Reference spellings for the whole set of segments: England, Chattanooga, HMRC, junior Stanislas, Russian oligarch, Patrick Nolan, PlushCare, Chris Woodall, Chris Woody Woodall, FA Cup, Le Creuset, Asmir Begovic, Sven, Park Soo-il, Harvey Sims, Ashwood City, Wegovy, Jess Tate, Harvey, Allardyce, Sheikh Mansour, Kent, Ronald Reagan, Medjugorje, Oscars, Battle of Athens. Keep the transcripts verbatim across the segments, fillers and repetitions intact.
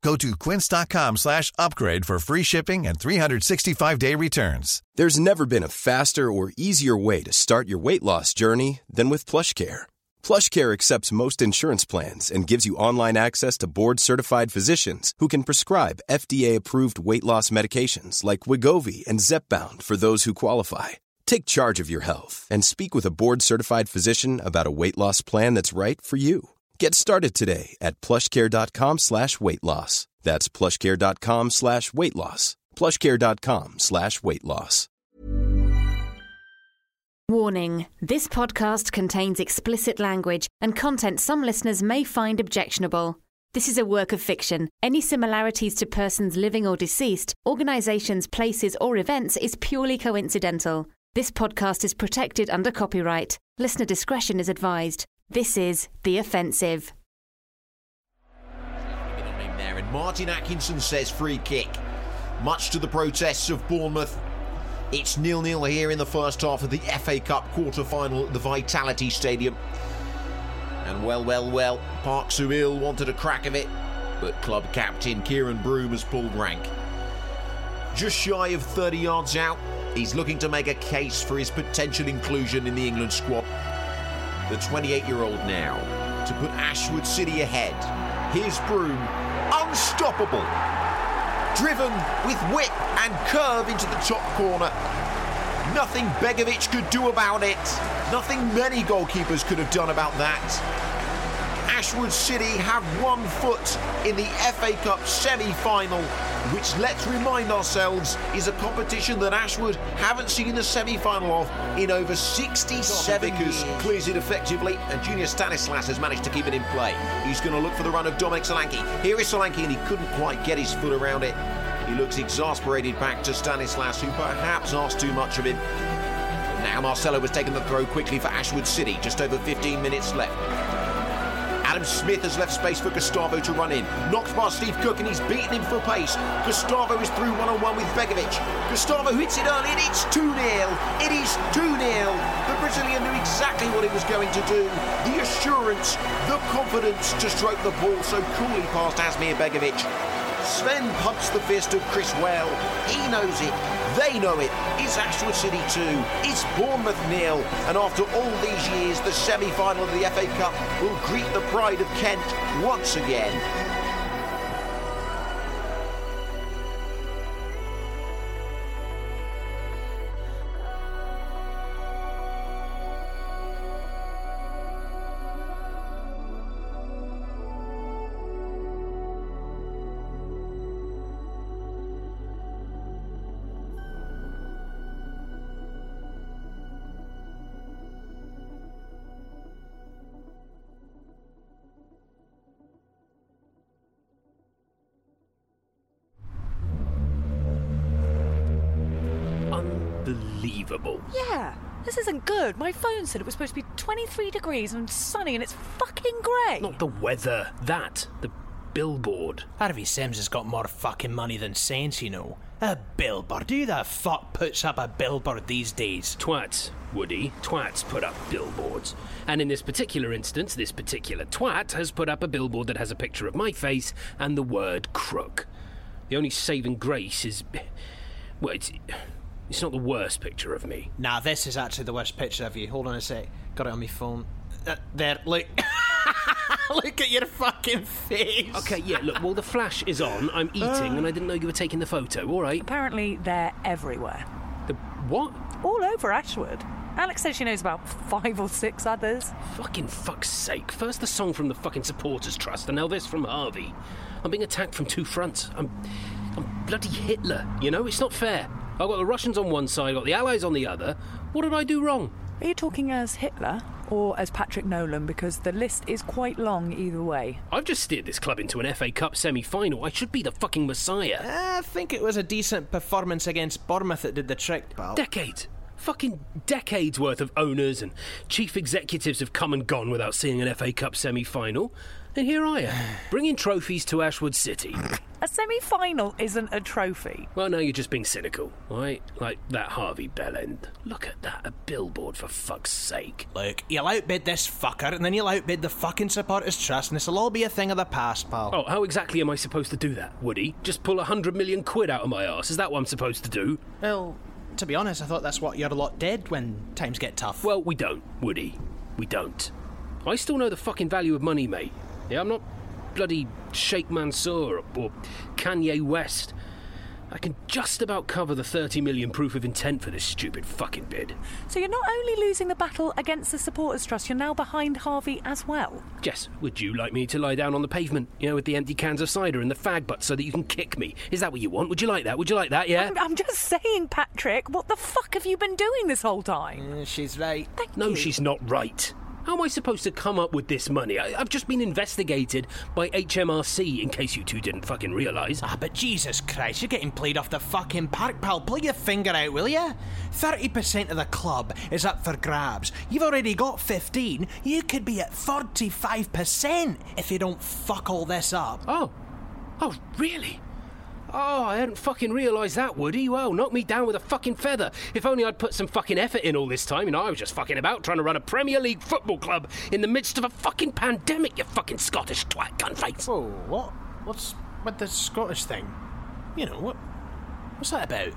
Go to quince.com slash upgrade for free shipping and three sixty-five day returns. There's never been a faster or easier way to start your weight loss journey than with PlushCare. PlushCare accepts most insurance plans and gives you online access to board-certified physicians who can prescribe F D A-approved weight loss medications like Wegovy and ZepBound for those who qualify. Take charge of your health and speak with a board-certified physician about a weight loss plan that's right for you. Get started today at plushcare.com slash weight loss. That's plushcare.com slash weight loss. plushcare.com slash weight loss. Warning, this podcast contains explicit language and content some listeners may find objectionable. This is a work of fiction. Any similarities to persons living or deceased, organisations, places or events is purely coincidental. This podcast is protected under copyright. Listener discretion is advised. This is The Offensive. There, and Martin Atkinson says free kick. Much to the protests of Bournemouth, it's nil nil here in the first half of the F A Cup quarter-final at the Vitality Stadium. And well, well, well, Park Soo-il wanted a crack of it, but club captain Kieran Broome has pulled rank. Just shy of thirty yards out, he's looking to make a case for his potential inclusion in the England squad. The twenty-eight-year-old now, to put Ashwood City ahead. Here's Broome, unstoppable. Driven with whip and curve into the top corner. Nothing Begovic could do about it. Nothing many goalkeepers could have done about that. Ashwood City have one foot in the F A Cup semi-final, which, let's remind ourselves, is a competition that Ashwood haven't seen the semi-final of in over sixty-seven years. Clears it effectively, and junior Stanislas has managed to keep it in play. He's going to look for the run of Dominic Solanke. Here is Solanke, and he couldn't quite get his foot around it. He looks exasperated back to Stanislas, who perhaps asked too much of him. Now Marcelo has taken the throw quickly for Ashwood City, just over fifteen minutes left. Adam Smith has left space for Gustavo to run in. Knocked by Steve Cook, and he's beaten him for pace. Gustavo is through one-on-one with Begovic. Gustavo hits it early, and it's two nil. It is two nil. The Brazilian knew exactly what he was going to do. The assurance, the confidence to stroke the ball so coolly past Asmir Begovic. Sven pumps the fist of Chris Well. He knows it. They know it. It's Ashwood City two. It's Bournemouth nil. And after all these years, the semi-final of the F A Cup will greet the pride of Kent once again. Unbelievable. Yeah, this isn't good. My phone said it was supposed to be twenty-three degrees and sunny, and it's fucking grey. Not the weather, that, the billboard. Harvey Sims has got more fucking money than sense, you know. A billboard. Who the fuck puts up a billboard these days? Twats, Woody. Twats put up billboards. And in this particular instance, this particular twat has put up a billboard that has a picture of my face and the word crook. The only saving grace is... well, it's... It's not the worst picture of me. Nah, this is actually the worst picture of you. Hold on a sec. Got it on my phone. Uh, there, look. Look at your fucking face. Okay, yeah, look, well, the flash is on. I'm eating, uh, and I didn't know you were taking the photo. All right. Apparently, they're everywhere. The what? All over Ashwood. Alex says she knows about five or six others. Fucking fuck's sake. First the song from the fucking Supporters Trust, and now this from Harvey. I'm being attacked from two fronts. I'm, I'm bloody Hitler, you know? It's not fair. I've got the Russians on one side, I've got the Allies on the other. What did I do wrong? Are you talking as Hitler or as Patrick Nolan? Because the list is quite long either way. I've just steered this club into an F A Cup semi-final. I should be the fucking messiah. I think it was a decent performance against Bournemouth that did the trick, pal. Decades. Fucking decades worth of owners and chief executives have come and gone without seeing an F A Cup semi-final. And here I am, bringing trophies to Ashwood City. A semi-final isn't a trophy. Well, now you're just being cynical, right? Like that Harvey bellend. Look at that, a billboard, for fuck's sake. Look, you'll outbid this fucker, and then you'll outbid the fucking supporters' trust, and this'll all be a thing of the past, pal. Oh, how exactly am I supposed to do that, Woody? Just pull a hundred million quid out of my arse? Is that what I'm supposed to do? Well, to be honest, I thought that's what your lot did when times get tough. Well, we don't, Woody. We don't. I still know the fucking value of money, mate. Yeah, I'm not bloody Sheikh Mansour or Kanye West. I can just about cover the thirty million proof of intent for this stupid fucking bid. So you're not only losing the battle against the supporters' trust, you're now behind Harvey as well? Jess, would you like me to lie down on the pavement, you know, with the empty cans of cider and the fag butts so that you can kick me? Is that what you want? Would you like that? Would you like that, yeah? I'm, I'm just saying, Patrick, what the fuck have you been doing this whole time? Mm, she's right. Thank no, you. She's not right. How am I supposed to come up with this money? I, I've just been investigated by H M R C, in case you two didn't fucking realise. Ah, but Jesus Christ, you're getting played off the fucking park, pal. Pull your finger out, will you? thirty percent of the club is up for grabs. You've already got fifteen. You could be at thirty-five percent if you don't fuck all this up. Oh. Oh, really? Oh, I hadn't fucking realised that, Woody. Well, knock me down with a fucking feather. If only I'd put some fucking effort in all this time. You know, I was just fucking about trying to run a Premier League football club in the midst of a fucking pandemic, you fucking Scottish twat cuntface. Oh, what? What's with the Scottish thing? You know, what? what's that about?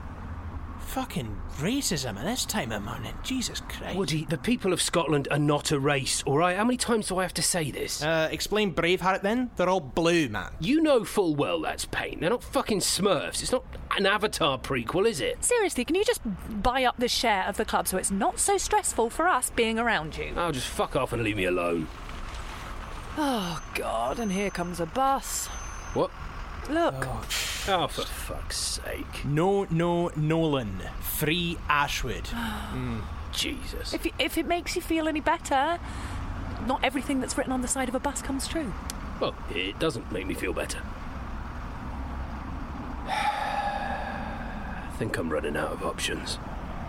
Fucking racism at this time of morning. Jesus Christ. Woody, the people of Scotland are not a race, alright? How many times do I have to say this? Uh, explain Braveheart then. They're all blue, man. You know full well that's paint. They're not fucking Smurfs. It's not an Avatar prequel, is it? Seriously, can you just buy up the share of the club so it's not so stressful for us being around you? Oh, just fuck off and leave me alone. Oh, God, and here comes a bus. What? Look. Oh, oh, for fuck's sake. No, no, Nolan. Free Ashwood. mm. Jesus. If, you, if it makes you feel any better, not everything that's written on the side of a bus comes true. Well, it doesn't make me feel better. I think I'm running out of options.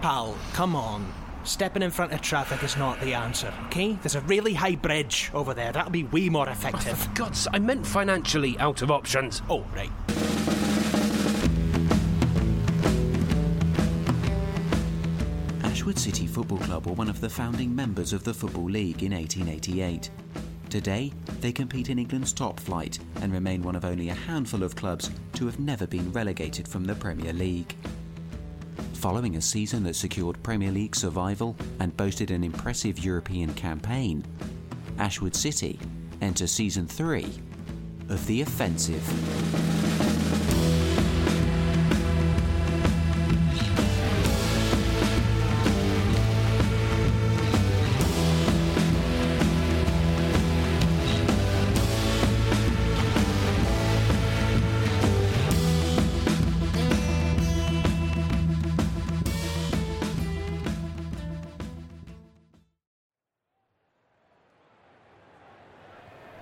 Pal, come on. Stepping in front of traffic is not the answer, OK? There's a really high bridge over there. That'll be way more effective. Oh, for God's sake, I meant financially out of options. Oh, right. Ashwood City Football Club were one of the founding members of the Football League in eighteen eighty-eight. Today, they compete in England's top flight and remain one of only a handful of clubs to have never been relegated from the Premier League. Following a season that secured Premier League survival and boasted an impressive European campaign, Ashwood City enter season three of The Offensive.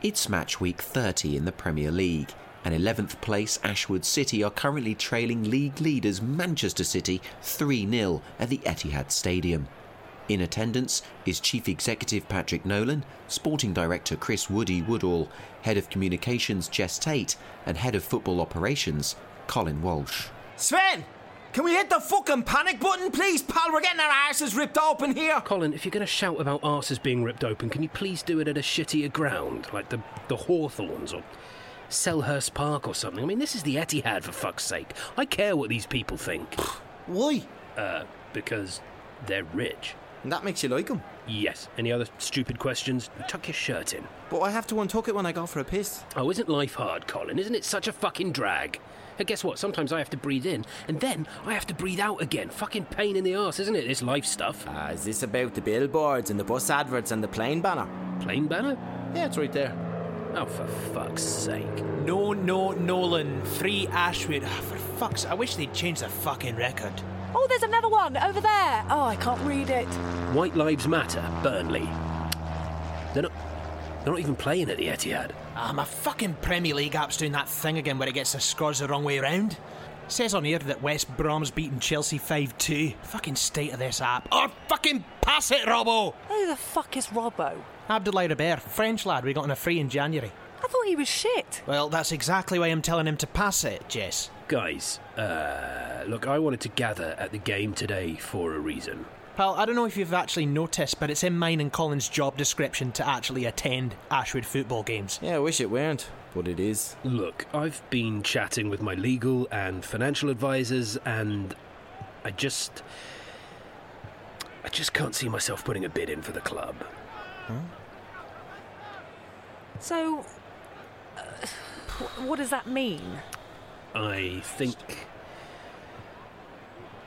It's match week thirty in the Premier League, and eleventh place Ashwood City are currently trailing league leaders Manchester City three nil at the Etihad Stadium. In attendance is Chief Executive Patrick Nolan, Sporting Director Chris Woody Woodall, Head of Communications Jess Tate, and Head of Football Operations Colin Walsh. Sven! Can we hit the fucking panic button, please, pal? We're getting our arses ripped open here. Colin, if you're going to shout about arses being ripped open, can you please do it at a shittier ground, like the, the Hawthorns or Selhurst Park or something? I mean, this is the Etihad, for fuck's sake. I care what these people think. Why? Uh, because they're rich. And that makes you like them? Yes. Any other stupid questions? Tuck your shirt in. But I have to untuck it when I go for a piss. Oh, isn't life hard, Colin? Isn't it such a fucking drag? And guess what? Sometimes I have to breathe in, and then I have to breathe out again. Fucking pain in the arse, isn't it, this life stuff? Ah, uh, is this about the billboards and the bus adverts and the plane banner? Plane banner? Yeah, it's right there. Oh, for fuck's sake. No, no, Nolan. Free Ashwood. Oh, for fuck's sake, I wish they'd change the fucking record. Oh, there's another one over there. Oh, I can't read it. White Lives Matter, Burnley. They're not, they're not even playing at the Etihad. Ah, oh, my fucking Premier League app's doing that thing again where it gets the scores the wrong way around. It says on here that West Brom's beaten Chelsea five two. Fucking state of this app. Oh, fucking pass it, Robbo! Who the fuck is Robbo? Abdoulaye Robert, French lad we got on a free in January. I thought he was shit. Well, that's exactly why I'm telling him to pass it, Jess. Guys, uh, look, I wanted to gather at the game today for a reason. Pal, I don't know if you've actually noticed, but it's in mine and Colin's job description to actually attend Ashwood football games. Yeah, I wish it weren't, but it is. Look, I've been chatting with my legal and financial advisors, and I just... I just can't see myself putting a bid in for the club. Huh? So... what does that mean? I think...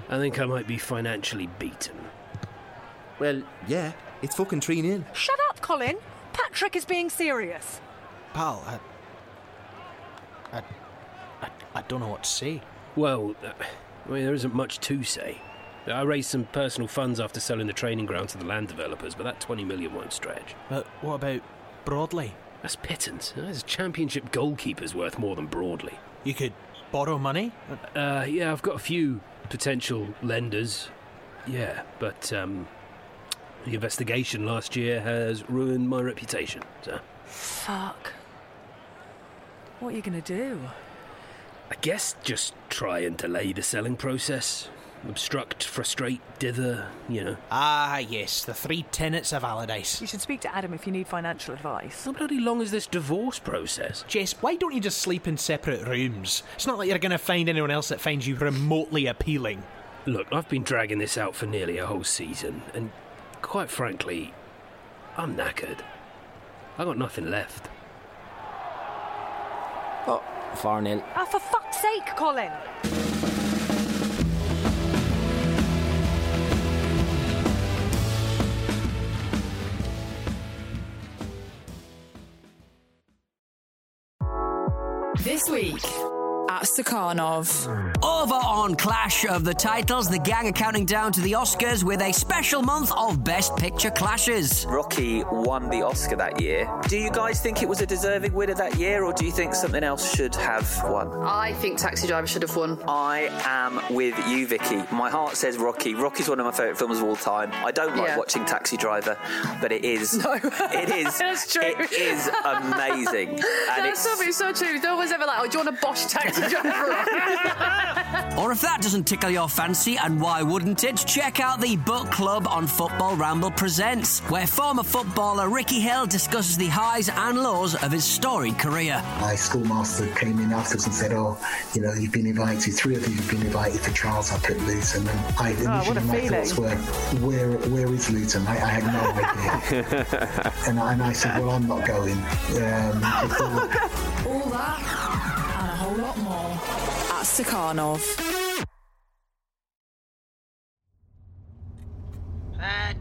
I think I might be financially beaten. Well, yeah, it's fucking three nil. Shut up, Colin! Patrick is being serious. Pal, I... I, I, I don't know what to say. Well, uh, I mean, there isn't much to say. I raised some personal funds after selling the training ground to the land developers, but that twenty million won't stretch. But what about Broadley? That's pittance. His championship goalkeeper's worth more than Broadley. You could borrow money? Uh, yeah, I've got a few potential lenders. Yeah, but um, the investigation last year has ruined my reputation, so... Fuck. What are you going to do? I guess just try and delay the selling process. Obstruct, frustrate, dither, you know. Ah, yes, the three tenets of Allardyce. You should speak to Adam if you need financial advice. How bloody long is this divorce process? Jess, why don't you just sleep in separate rooms? It's not like you're going to find anyone else that finds you remotely appealing. Look, I've been dragging this out for nearly a whole season, and quite frankly, I'm knackered. I've got nothing left. Oh, four nil. Ah, for fuck's sake, Colin! This week at Stakhanov. Over on Clash of the Titles, the gang are counting down to the Oscars with a special month of Best Picture clashes. Rocky won the Oscar that year. Do you guys think it was a deserving winner that year, or do you think something else should have won? I think Taxi Driver should have won. I am with you, Vicky. My heart says Rocky. Rocky's one of my favourite films of all time. I don't like yeah. watching Taxi Driver, but it is. No. It is. That's true. It is amazing. And That's it's so true. No one's ever like, oh, do you want a Bosch Taxi Driver? Or if that doesn't tickle your fancy, and why wouldn't it, check out the Book Club on Football Ramble Presents, where former footballer Ricky Hill discusses the highs and lows of his storied career. My schoolmaster came in afterwards and said, oh, you know, you've been invited, three of you have been invited for trials up at Luton. And I initially oh, my thoughts were, where, where is Luton? I, I had no idea. and, I, and I said, well, I'm not going. Um, All that and a whole lot more. Stakhanov. Uh,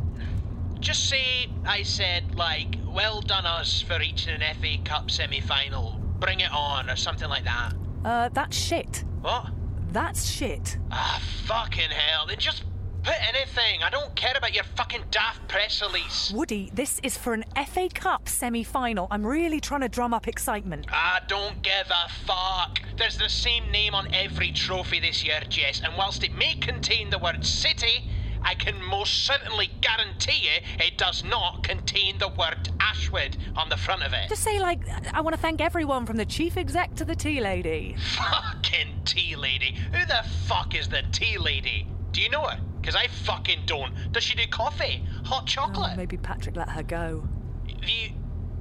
just say I said, like, well done us for reaching an F A Cup semi-final. Bring it on, or something like that. Uh, that's shit. What? That's shit. Ah, fucking hell. Then just put anything. I don't care about your fucking daft press release. Woody, this is for an F A Cup semi-final. I'm really trying to drum up excitement. I don't give a fuck. There's the same name on every trophy this year, Jess, and whilst it may contain the word City, I can most certainly guarantee you it does not contain the word Ashwood on the front of it. Just say, like, I want to thank everyone from the chief exec to the tea lady. Fucking tea lady. Who the fuck is the tea lady? Do you know her? Because I fucking don't. Does she do coffee? Hot chocolate? Oh, maybe Patrick let her go. Have you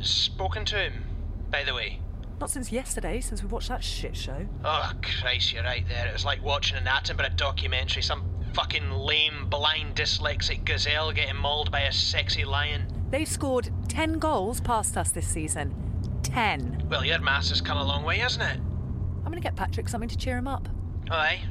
spoken to him, by the way? Not since yesterday, since we watched that shit show. Oh, Christ, you're right there. It was like watching an Attenborough documentary. Some fucking lame, blind, dyslexic gazelle getting mauled by a sexy lion. They've scored ten goals past us this season. Ten. Well, your maths has come a long way, hasn't it? I'm going to get Patrick something to cheer him up. Oh, aye?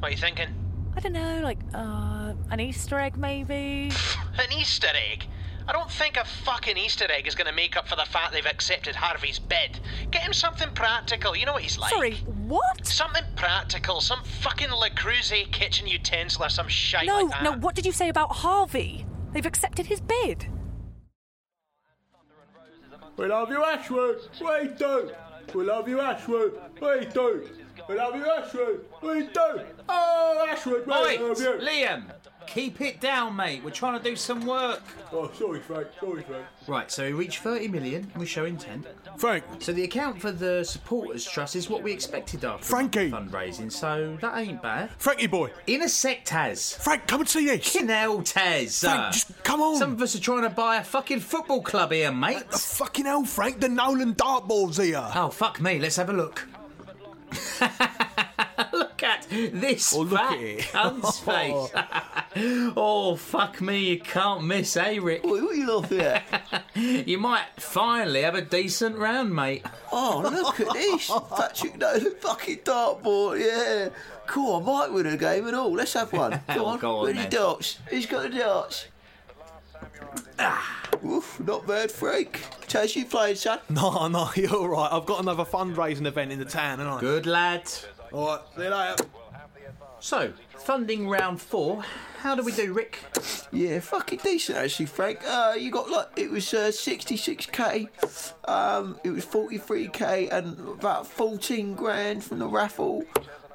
What are you thinking? I don't know, like, uh, an Easter egg, maybe? An Easter egg? I don't think a fucking Easter egg is going to make up for the fact they've accepted Harvey's bid. Get him something practical. You know what he's like. Sorry, what? Something practical. Some fucking Le Creuset kitchen utensil or some shite no, like that. No, no, what did you say about Harvey? They've accepted his bid. We love you, Ashwood. We do. We love you, Ashwood. We do. We love you, Ashwood. We do. Oh, Ashwood, we Wait, love you. Liam, keep it down, mate. We're trying to do some work. Oh, sorry, Frank. Sorry, Frank. Right, so we reached thirty million and we show intent. Frank. So the account for the Supporters Trust is what we expected after Frankie. fundraising, so that ain't bad. Frankie boy. In a sec, Taz. Frank, come and see this. Fucking hell, Taz. Frank, just come on. Some of us are trying to buy a fucking football club here, mate. What the fucking hell, Frank? The Nolan dartboard's here. Oh, fuck me. Let's have a look. Look at this oh, look fat at it. cunt's face. Oh, fuck me, you can't miss, eh, Rick? What, what are you laughing at? You might finally have a decent round, mate. Oh, look at this. Patrick Nolan fucking dartboard, yeah. Cool, I might win a game at all. Let's have one. Come on. Go on, where's your darts? Who's got the darts? Ah. Oof, not bad, Frank. Taz, you playing, son? No, no, you're all right. I've got another fundraising event in the town, haven't I? Good lad. All right, see you later. So, funding round four. How do we do, Rick? Yeah, fucking decent, actually, Frank. Uh, you got, like, it was uh, sixty-six k, um, it was forty-three k, and about fourteen grand from the raffle.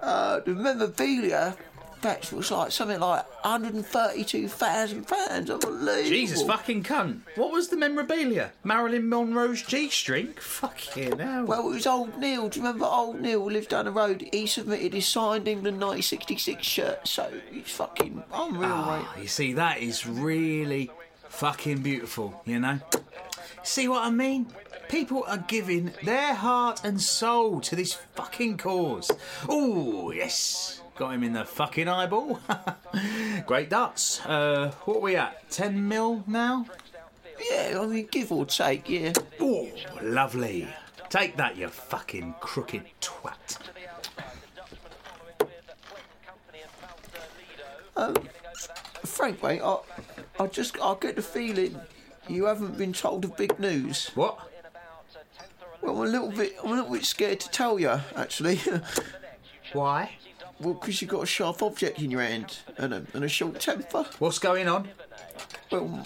Uh, the memorabilia... That was like something like one hundred thirty-two thousand pounds. Unbelievable. Jesus fucking cunt. What was the memorabilia? Marilyn Monroe's G-string? Fucking hell. Well, it was old Neil. Do you remember old Neil who lived down the road? He submitted his signed England nineteen sixty-six shirt, so it's fucking unreal, oh, right? You see, that is really fucking beautiful, you know? See what I mean? People are giving their heart and soul to this fucking cause. Oh, yes. Got him in the fucking eyeball. Great darts. Uh, what are we at? Ten mil now? Yeah, I mean, give or take, yeah. Oh, lovely. Take that, you fucking crooked twat. Um, Frank, mate, I, I just, I get the feeling you haven't been told the big news. What? Well, I'm a little bit, I'm a little bit scared to tell you, actually. Why? Well, because you've got a sharp object in your hand and a, and a short temper. What's going on? Well,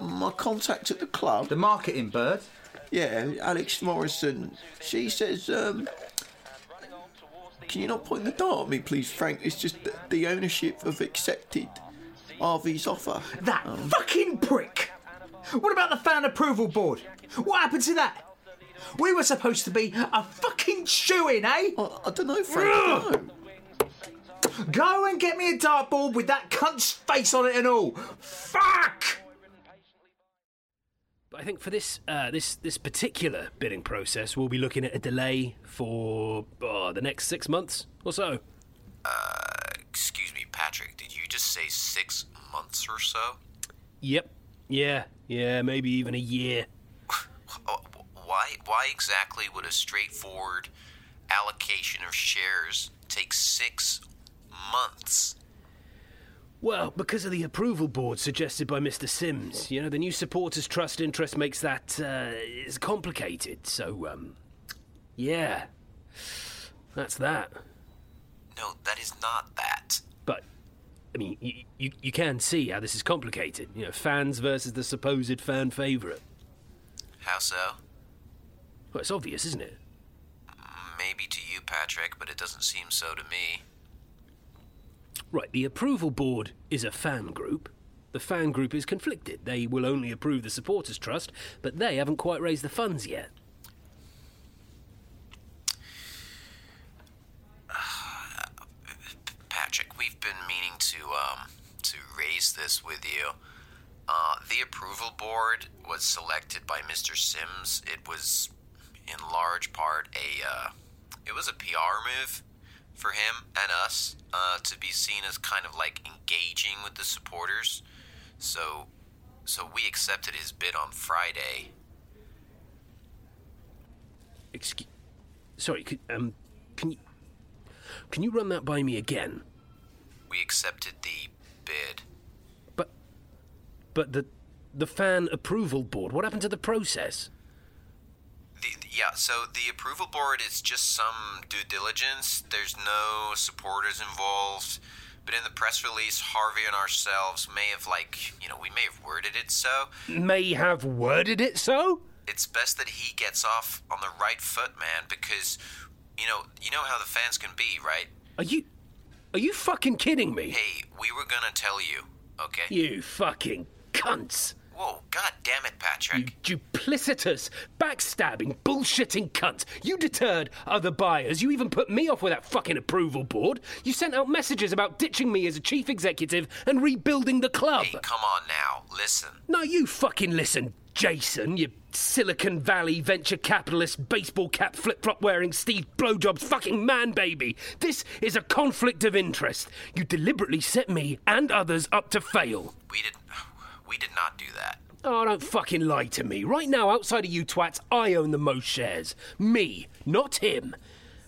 my contact at the club... The marketing bird? Yeah, Alex Morrison. She says, um... Can you not point the dart at me, please, Frank? It's just the, the ownership have accepted Harvey's offer. That um, fucking prick! What about the fan approval board? What happened to that? We were supposed to be a fucking shoo-in, eh? I, I don't know, Frank. I don't know. Go and get me a dartboard with that cunt's face on it and all. Fuck! But I think for this uh, this this particular bidding process, we'll be looking at a delay for oh, the next six months or so. Uh, excuse me, Patrick. Did you just say six months or so? Yep. Yeah. Yeah. Maybe even a year. Why? Why exactly would a straightforward allocation of shares take six months? Well, because of the approval board suggested by Mister Sims, you know, the new supporters' trust interest makes that uh, is complicated. So, um, yeah, that's that. No, that is not that. But, I mean, you, you you can see how this is complicated. You know, fans versus the supposed fan favourite. How so? Well, it's obvious, isn't it? Maybe to you, Patrick, but it doesn't seem so to me. Right, the approval board is a fan group. The fan group is conflicted. They will only approve the supporters' trust, but they haven't quite raised the funds yet. Uh, Patrick, we've been meaning to um, to raise this with you. Uh, the approval board was selected by Mister Sims. It was, in large part, a uh, it was a P R move for him and us uh, to be seen as kind of like engaging with the supporters. So, so we accepted his bid on Friday. Excuse, sorry, could, um, can you can you run that by me again? We accepted the bid, but but the the fan approval board? What happened to the process? The, the, yeah, so the approval board is just some due diligence. There's no supporters involved. But in the press release, Harvey and ourselves may have, like, you know, we may have worded it so. May have worded it so? It's best that he gets off on the right foot, man, because, you know, you know how the fans can be, right? Are you... Are you fucking kidding me? Hey, we were gonna tell you, okay? You fucking cunts! Whoa, god damn it, Patrick. You duplicitous, backstabbing, bullshitting cunts. You deterred other buyers. You even put me off with that fucking approval board. You sent out messages about ditching me as a chief executive and rebuilding the club. Hey, come on now, listen. No, you fucking listen, Jason, you Silicon Valley venture capitalist, baseball cap, flip-flop wearing Steve Blowjobs fucking man baby. This is a conflict of interest. You deliberately set me and others up to fail. We did, we did not do that. Oh, don't fucking lie to me. Right now, outside of you twats, I own the most shares. Me, not him.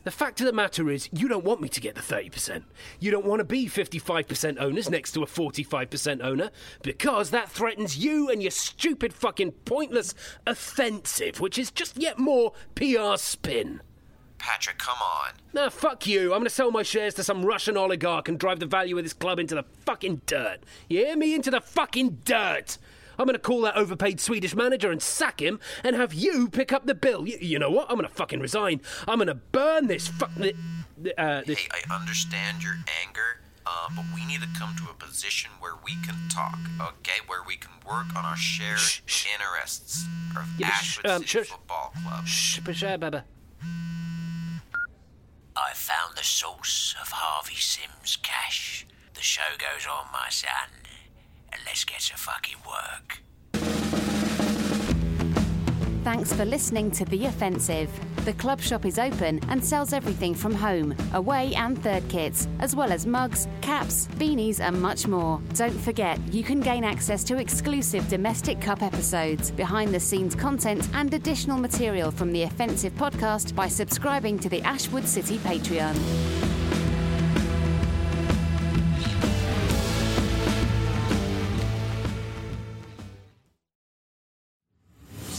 The fact of the matter is, you don't want me to get the thirty percent. You don't want to be fifty-five percent owners next to a forty-five percent owner, because that threatens you and your stupid fucking pointless offensive, which is just yet more P R spin. Patrick, come on. Nah, fuck you. I'm going to sell my shares to some Russian oligarch and drive the value of this club into the fucking dirt. You hear me? Into the fucking dirt. I'm going to call that overpaid Swedish manager and sack him and have you pick up the bill. Y- you know what? I'm going to fucking resign. I'm going to burn this fuck... Uh, this... Hey, I understand your anger, uh, but we need to come to a position where we can talk, okay? Where we can work on our shared shh, shh. interests of yeah, Ashwood sh- um, City sh- Football Club. Shh, but share, Baba. I found the source of Harvey Sims' cash. The show goes on, my son. And let's get to fucking work. Thanks for listening to The Offensive. The club shop is open and sells everything from home, away and third kits, as well as mugs, caps, beanies and much more. Don't forget, you can gain access to exclusive domestic cup episodes, behind-the-scenes content and additional material from The Offensive podcast by subscribing to the Ashwood City Patreon.